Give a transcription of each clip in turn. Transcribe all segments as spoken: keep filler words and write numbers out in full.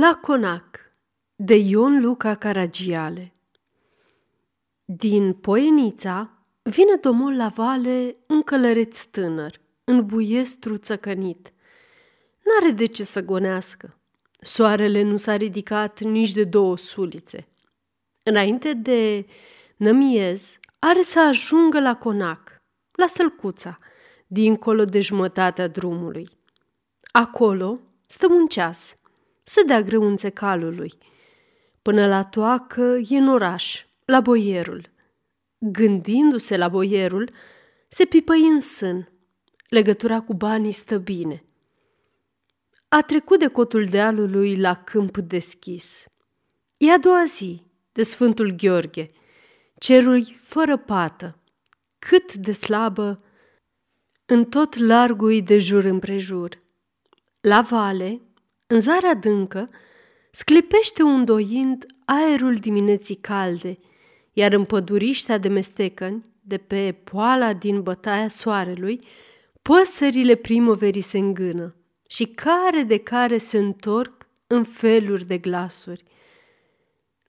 La Conac, de Ion Luca Caragiale. Din Poenița vine domol la vale un călăreț tânăr, în buiestru țăcănit. N-are de ce să gonească. Soarele nu s-a ridicat nici de două sulițe. Înainte de nămiez, are să ajungă la Conac, la Sălcuța, dincolo de jumătatea drumului. Acolo stăm un ceas, să dea grăunțe calului. Până la toacă e în oraș, la boierul. Gândindu-se la boierul, se pipăi în sân. Legătura cu banii stă bine. A trecut de cotul dealului la câmp deschis. E a doua zi de Sfântul Gheorghe. Cerul fără pată, cât de slabă, în tot largul de jur împrejur. La vale, în zarea adâncă, sclipește undoind aerul dimineții calde, iar în păduriștea de mestecăni, de pe poala din bătaia soarelui, păsările primăverii se îngână și care de care se întorc în feluri de glasuri.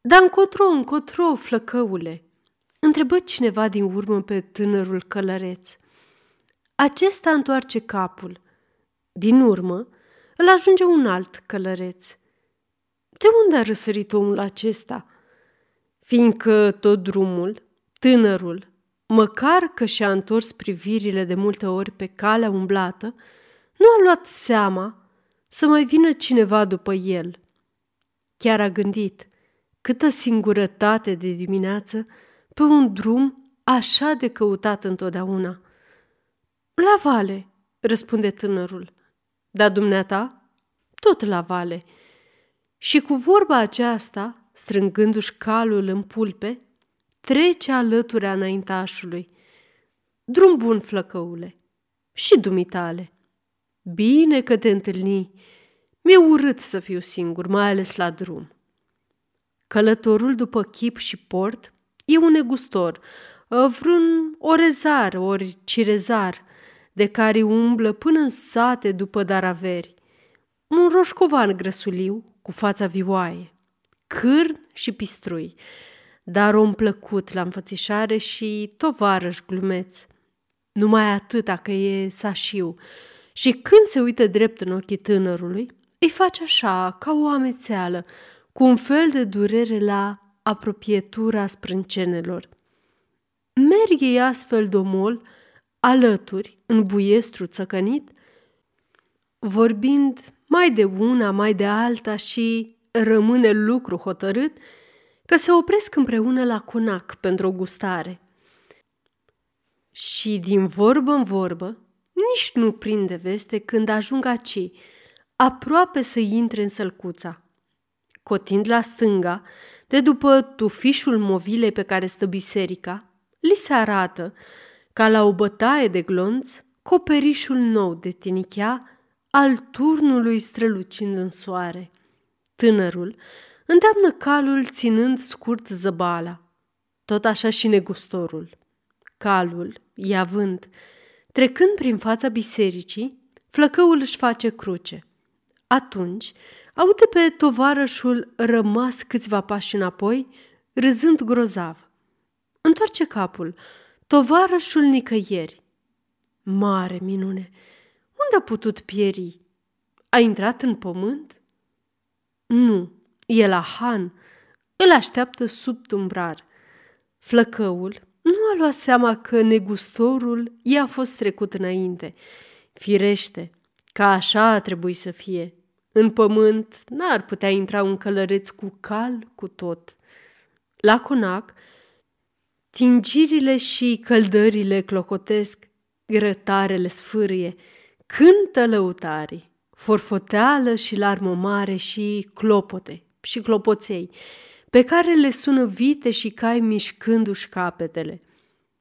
Dar încotro, încotro, flăcăule!" întrebă cineva din urmă pe tânărul călăreț. Acesta întoarce capul. Din urmă îl ajunge un alt călăreț. De unde a răsărit omul acesta? Fiindcă tot drumul, tânărul, măcar că și-a întors privirile de multe ori pe calea umblată, nu a luat seama să mai vină cineva după el. Chiar a gândit câtă singurătate de dimineață pe un drum așa de căutat întotdeauna. La vale, răspunde tânărul. Da, dumneata, tot la vale. Și cu vorba aceasta, strângându-și calul în pulpe, trece alăturea înaintașului. Drum bun, flăcăule, și dumitale. Bine că te întâlni. Mi-e urât să fiu singur, mai ales la drum. Călătorul după chip și port e un negustor, vreun orezar, ori cirezar, de care umblă până în sate după daraveri. Un roșcovan grăsuliu, cu fața vioaie, cârn și pistrui, dar om plăcut la înfățișare și tovarăș glumeț. Numai atâta că e sașiu și când se uită drept în ochii tânărului, îi face așa, ca o amețeală, cu un fel de durere la apropietura sprâncenelor. Merg ei astfel domol, alături, în buiestru țăcănit, vorbind mai de una, mai de alta și rămâne lucru hotărât că se opresc împreună la Conac pentru o gustare. Și din vorbă în vorbă, nici nu prinde veste când ajung aci, aproape să intre în Sălcuța. Cotind la stânga, de după tufișul movilei pe care stă biserica, li se arată, ca la o bătaie de glonț, coperișul nou de tinichea al turnului strălucind în soare. Tânărul îndeamnă calul ținând scurt zăbala, tot așa și negustorul. Calul, iavând, trecând prin fața bisericii, flăcăul își face cruce. Atunci aude pe tovarășul rămas câțiva pași înapoi, râzând grozav. Întoarce capul, tovarășul nicăieri. Mare minune! Unde a putut pieri? A intrat în pământ? Nu, e la han. Îl așteaptă sub tumbrar. Flăcăul nu a luat seama că negustorul i-a fost trecut înainte. Firește, ca așa a trebuit să fie. În pământ n-ar putea intra un călăreț cu cal cu tot. La Conac, tingirile și căldările clocotesc, grătarele sfârie, cântă lăutarii, forfoteală și larmă mare și clopote și clopoței, pe care le sună vite și cai mișcându-și capetele.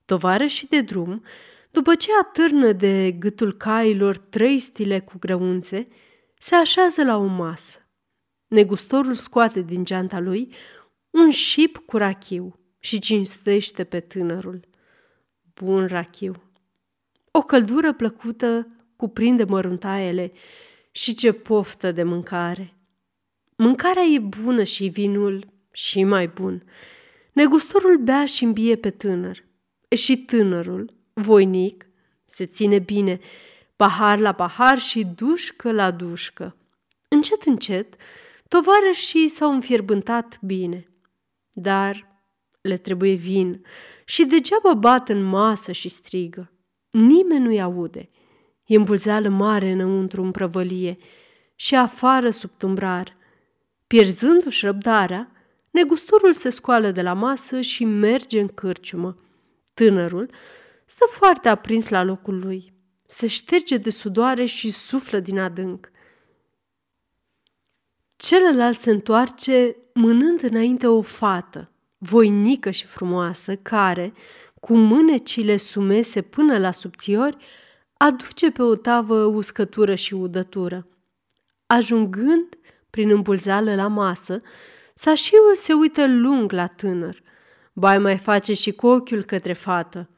Tovarășii de drum, după ce atârnă de gâtul cailor trei stile cu grăunțe, se așează la o masă. Negustorul scoate din geanta lui un șip cu rachiu și cinstește pe tânărul. Bun rachiu! O căldură plăcută cuprinde măruntaiele și ce poftă de mâncare! Mâncarea e bună și vinul și mai bun. Negustorul bea și îmbie pe tânăr. Și tânărul, voinic, se ține bine, pahar la pahar și dușcă la dușcă. Încet, încet, tovarășii s-au înfierbântat bine. Dar le trebuie vin și degeaba bat în masă și strigă. Nimeni nu-i aude. E îmbulzeală mare înăuntru în prăvălie și afară sub tumbrar. Pierzându-și răbdarea, negustorul se scoală de la masă și merge în cârciumă. Tânărul stă foarte aprins la locul lui. Se șterge de sudoare și suflă din adânc. Celălalt se întoarce mânând înainte o fată, voinică și frumoasă, care, cu mânecile sumese până la subțiori, aduce pe o tavă uscătură și udătură. Ajungând prin îmbulzeală la masă, sașiul se uită lung la tânăr. Bai mai face și cu ochiul către fată.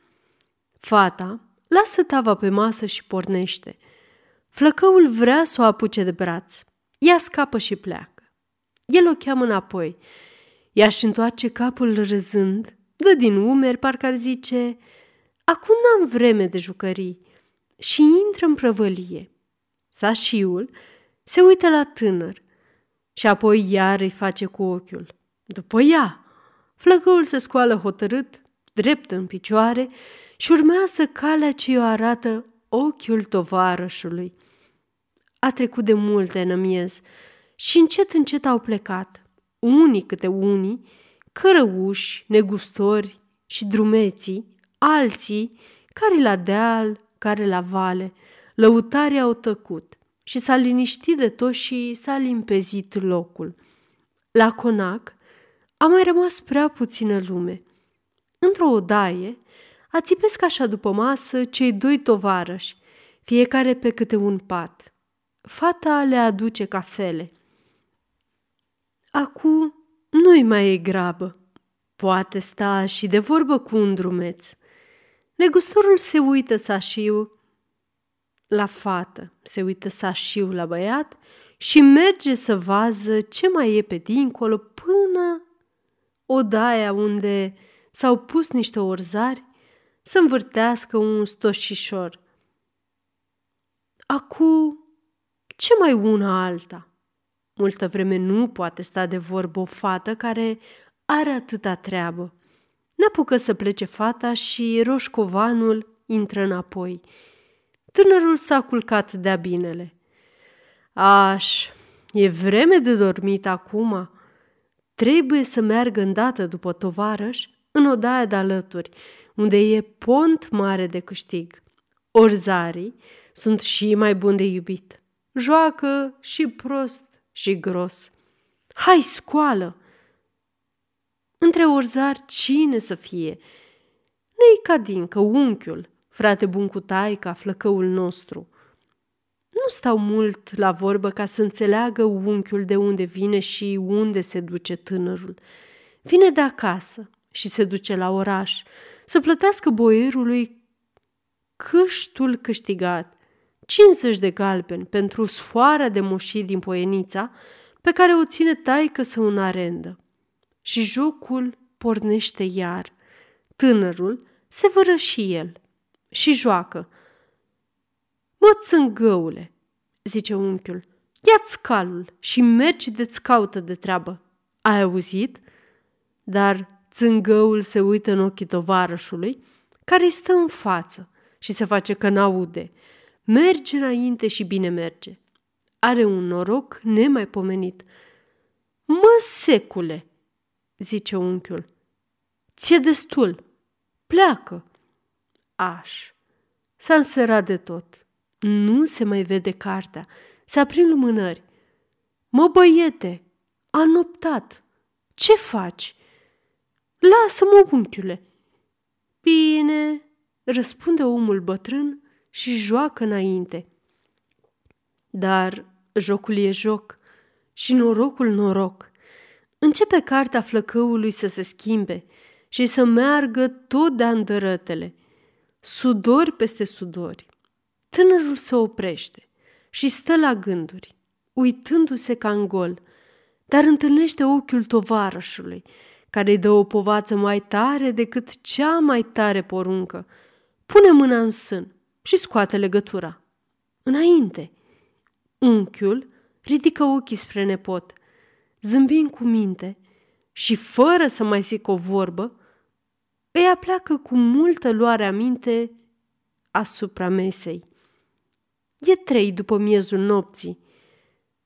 Fata lasă tava pe masă și pornește. Flăcăul vrea să o apuce de braț. Ea scapă și pleacă. El o cheamă înapoi. Ea își întoarce capul râzând, dă din umeri, parcă ar zice, acum n-am vreme de jucării, și intră în prăvălie. Sașiul se uită la tânăr și apoi iar îi face cu ochiul. După ea, flăcăul se scoală hotărât, drept în picioare, și urmează calea ce o arată ochiul tovarășului. A trecut de multe în amiez și încet, încet au plecat, unii câte unii, cărăuși, negustori și drumeții, alții, care la deal, care la vale. Lăutarii au tăcut și s-a liniștit de tot și s-a limpezit locul. La Conac a mai rămas prea puțină lume. Într-o odaie ațipesc așa după masă cei doi tovarăși, fiecare pe câte un pat. Fata le aduce cafele. Acum nu-i mai e grabă. Poate sta și de vorbă cu un drumeț. Negustorul se uită sașiu la fată, se uită sașiu la băiat și merge să vază ce mai e pe dincolo până odaia unde s-au pus niște orzari să învârtească un stoșișor. Acu, ce mai una alta? Multă vreme nu poate sta de vorbă o fată care are atâta treabă. N-apucă să plece fata și roșcovanul intră înapoi. Tânărul s-a culcat de-a binele. Aș, e vreme de dormit acum. Trebuie să meargă îndată după tovarăș în odaia de alături, unde e pont mare de câștig. Orzarii sunt și mai buni de iubit. Joacă și prost și gros. Hai, scoală! Între orzari cine să fie? Neica Dincă, unchiul, frate bun cu taica, flăcăul nostru. Nu stau mult la vorbă ca să înțeleagă unchiul de unde vine și unde se duce tânărul. Vine de acasă și se duce la oraș să plătească boierului câștul câștigat, cincizeci de galbeni pentru sfoara de moșii din Poenița, pe care o ține taică să un arendă. Și jocul pornește iar. Tânărul se vără și el și joacă. Mă țângăule, zice unchiul, ia-ți calul și mergi de-ți caută de treabă. Ai auzit? Dar țângăul se uită în ochii tovarășului, care îi stă în față și se face că n-aude. Merge înainte și bine merge. Are un noroc nemaipomenit. Mă secule, zice unchiul, ți-e destul, pleacă. Aș, s-a înserat de tot, nu se mai vede cartea, s-a prind lumânări. Mă, băiete, a noptat, ce faci? Lasă-mă, unchiule. Bine, răspunde omul bătrân și joacă înainte. Dar jocul e joc și norocul noroc. Începe cartea flăcăului să se schimbe și să meargă tot de-a îndărătele, sudori peste sudori. Tânărul se oprește și stă la gânduri, uitându-se ca în gol. dar întâlnește ochiul tovarășului, care îi dă o povață mai tare decât cea mai tare poruncă. Pune mâna în sân și scoate legătura. Înainte, unchiul ridică ochii spre nepot, zâmbind cu minte și fără să mai zică o vorbă, îi apleacă cu multă luare aminte asupra mesei. E trei după miezul nopții.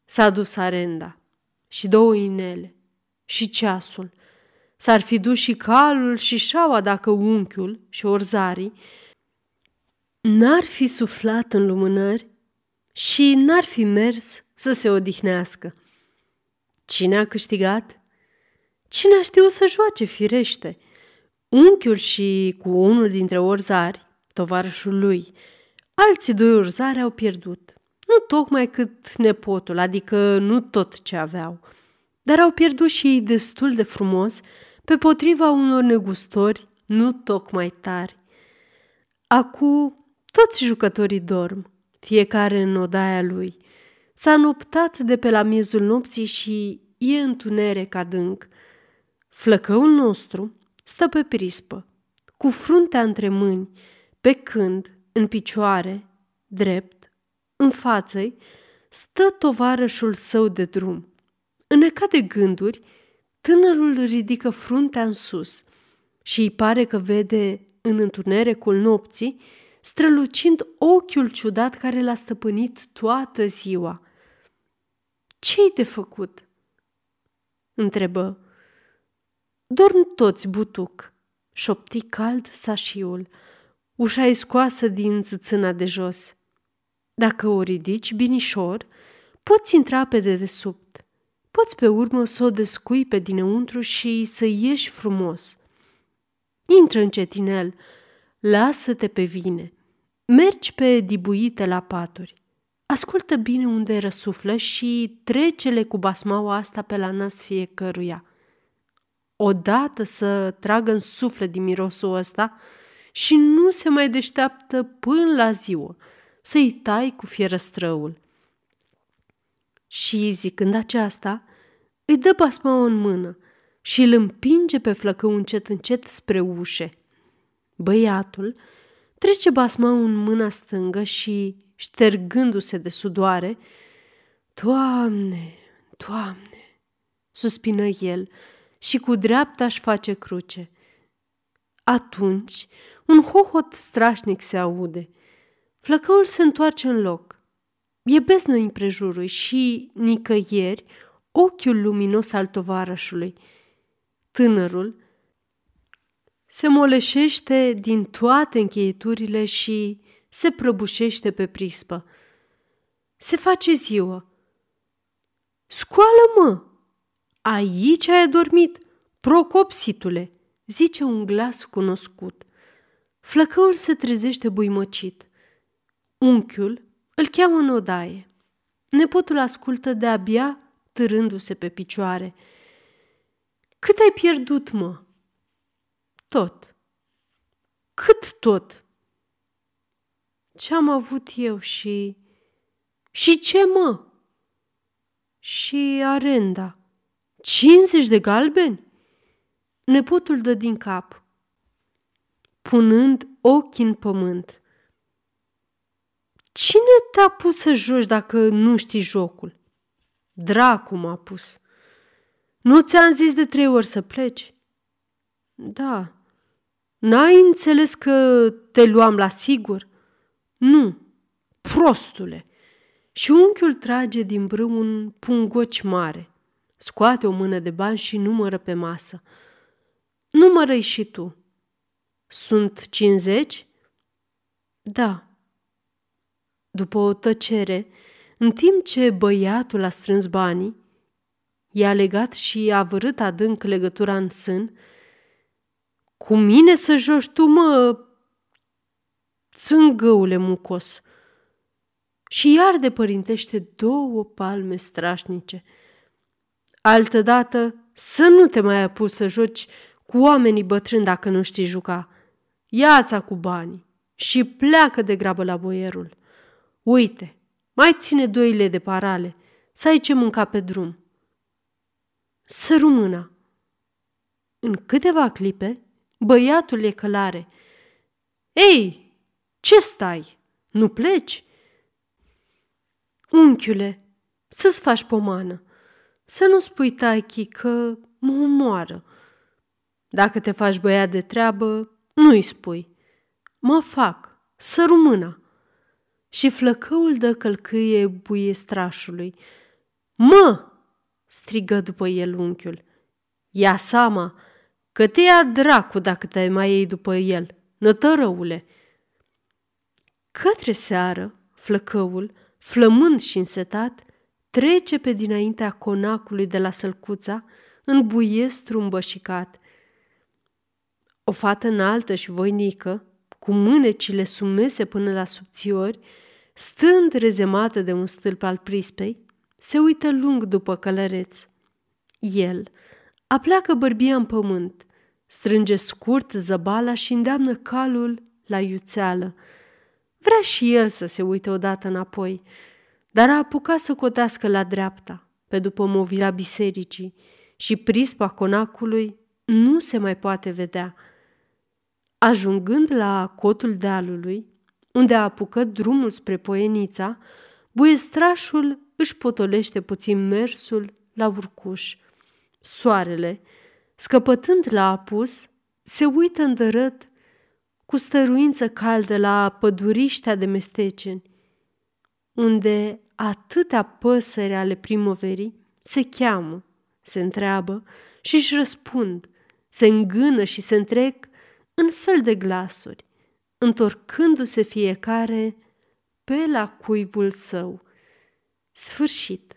S-a dus arenda și două inele și ceasul. S-ar fi dus și calul și șaua dacă unchiul și orzarii n-ar fi suflat în lumânări și n-ar fi mers să se odihnească. Cine a câștigat? Cine a știut să joace, firește? Unchiul și cu unul dintre orzari, tovarășul lui. Alții doi orzari au pierdut. Nu tocmai cât nepotul, adică nu tot ce aveau, dar au pierdut și ei destul de frumos pe potriva unor negustori nu tocmai tari. Acum toți jucătorii dorm, fiecare în odaia lui. S-a noptat de pe la miezul nopții și e întuneric adânc. Flăcăul nostru stă pe prispă, cu fruntea între mâini, pe când, în picioare, drept, în față-i, stă tovarășul său de drum. Înecat de gânduri, tânărul ridică fruntea în sus și îi pare că vede în întunericul nopții, strălucind ochiul ciudat care l-a stăpânit toată ziua. Ce-i de făcut? Întrebă. Dorm toți, butuc, șopti cald sașiul. Ușa e scoasă din țâțâna de jos. Dacă o ridici binișor, poți intra pe dedesubt. Poți pe urmă să o descui pe dinăuntru și să ieși frumos. Intră încetinel, lasă-te pe vine. Mergi pe dibuite la paturi. Ascultă bine unde răsuflă și trece-le cu basmaua asta pe la nas fiecăruia. Odată să tragă în suflet din mirosul ăsta și nu se mai deșteaptă până la ziua, să-i tai cu fierăstrăul. Și zicând aceasta, îi dă basmaua în mână și îl împinge pe flăcău încet încet spre ușe. Băiatul trece basmaua în mâna stângă și, ștergându-se de sudoare, Doamne, Doamne, suspină el și cu dreapta își face cruce. Atunci, un hohot strașnic se aude. Flăcăul se întoarce în loc. E beznă împrejurul și, nicăieri, ochiul luminos al tovarășului. Tânărul se moleșește din toate încheieturile și se prăbușește pe prispă. Se face ziua. Scoală-mă! Aici ai adormit, Procopsitule, zice un glas cunoscut. Flăcăul se trezește buimăcit. Unchiul îl cheamă în odaie. Nepotul ascultă de-abia târându-se pe picioare. Cât ai pierdut, mă? Tot. Cât tot? Ce-am avut eu și... Și ce, mă? Și arenda. cincizeci de galbeni? Nepotul dă din cap, punând ochii în pământ. Cine te-a pus să joci dacă nu știi jocul? Dracu m-a pus. Nu ți-am zis de trei ori să pleci? Da. N-ai înțeles că te luam la sigur? Nu. Prostule. Și unchiul trage din brâu un pungoci mare. Scoate o mână de bani și numără pe masă. Numără-i și tu. Sunt cincizeci? Da. După o tăcere, în timp ce băiatul a strâns banii, i-a legat și a vârât adânc legătura în sân, cu mine să joci tu, mă, țângăule mucos. Și iar de părintește două palme strașnice. Altădată să nu te mai apuci să joci cu oamenii bătrâni dacă nu știi juca. Ia-ți-a cu banii și pleacă de grabă la boierul. Uite, mai ține doile de parale, să ai ce mânca pe drum. Săru mâna. În câteva clipe, băiatul e călare. Ei, ce stai? Nu pleci? Unchiule, să-ți faci pomană. Să nu spui taichii că mă omoară. Dacă te faci băiat de treabă, nu-i spui. Mă fac, săru mâna. Și flăcăul dă călcâie buiestrașului. Mă! Strigă după el unchiul. Ia seama că te ia dracu dacă te mai iei după el, nătărăule. Către seară, flăcăul, flămând și însetat, trece pe dinaintea conacului de la Sălcuța, în buiestru îmbășicat. O fată înaltă și voinică, cu mânecile sumese până la subțiori, stând rezemată de un stâlp al prispei, se uită lung după călăreț. El apleacă bărbia în pământ, strânge scurt zăbala și îndeamnă calul la iuțeală. Vrea și el să se uite odată înapoi, dar a apucat să cotească la dreapta, pe după movila bisericii, și prispa conacului nu se mai poate vedea. Ajungând la cotul dealului, unde a apucat drumul spre Poenița, buiestrașul își potolește puțin mersul la urcuș. Soarele, scăpătând la apus, se uită îndărât cu stăruință caldă la păduriștea de mesteceni, unde atâtea păsări ale primăverii se cheamă, se întreabă și își răspund, se îngână și se întrec în fel de glasuri, întorcându-se fiecare pe la cuibul său. Sfârșit.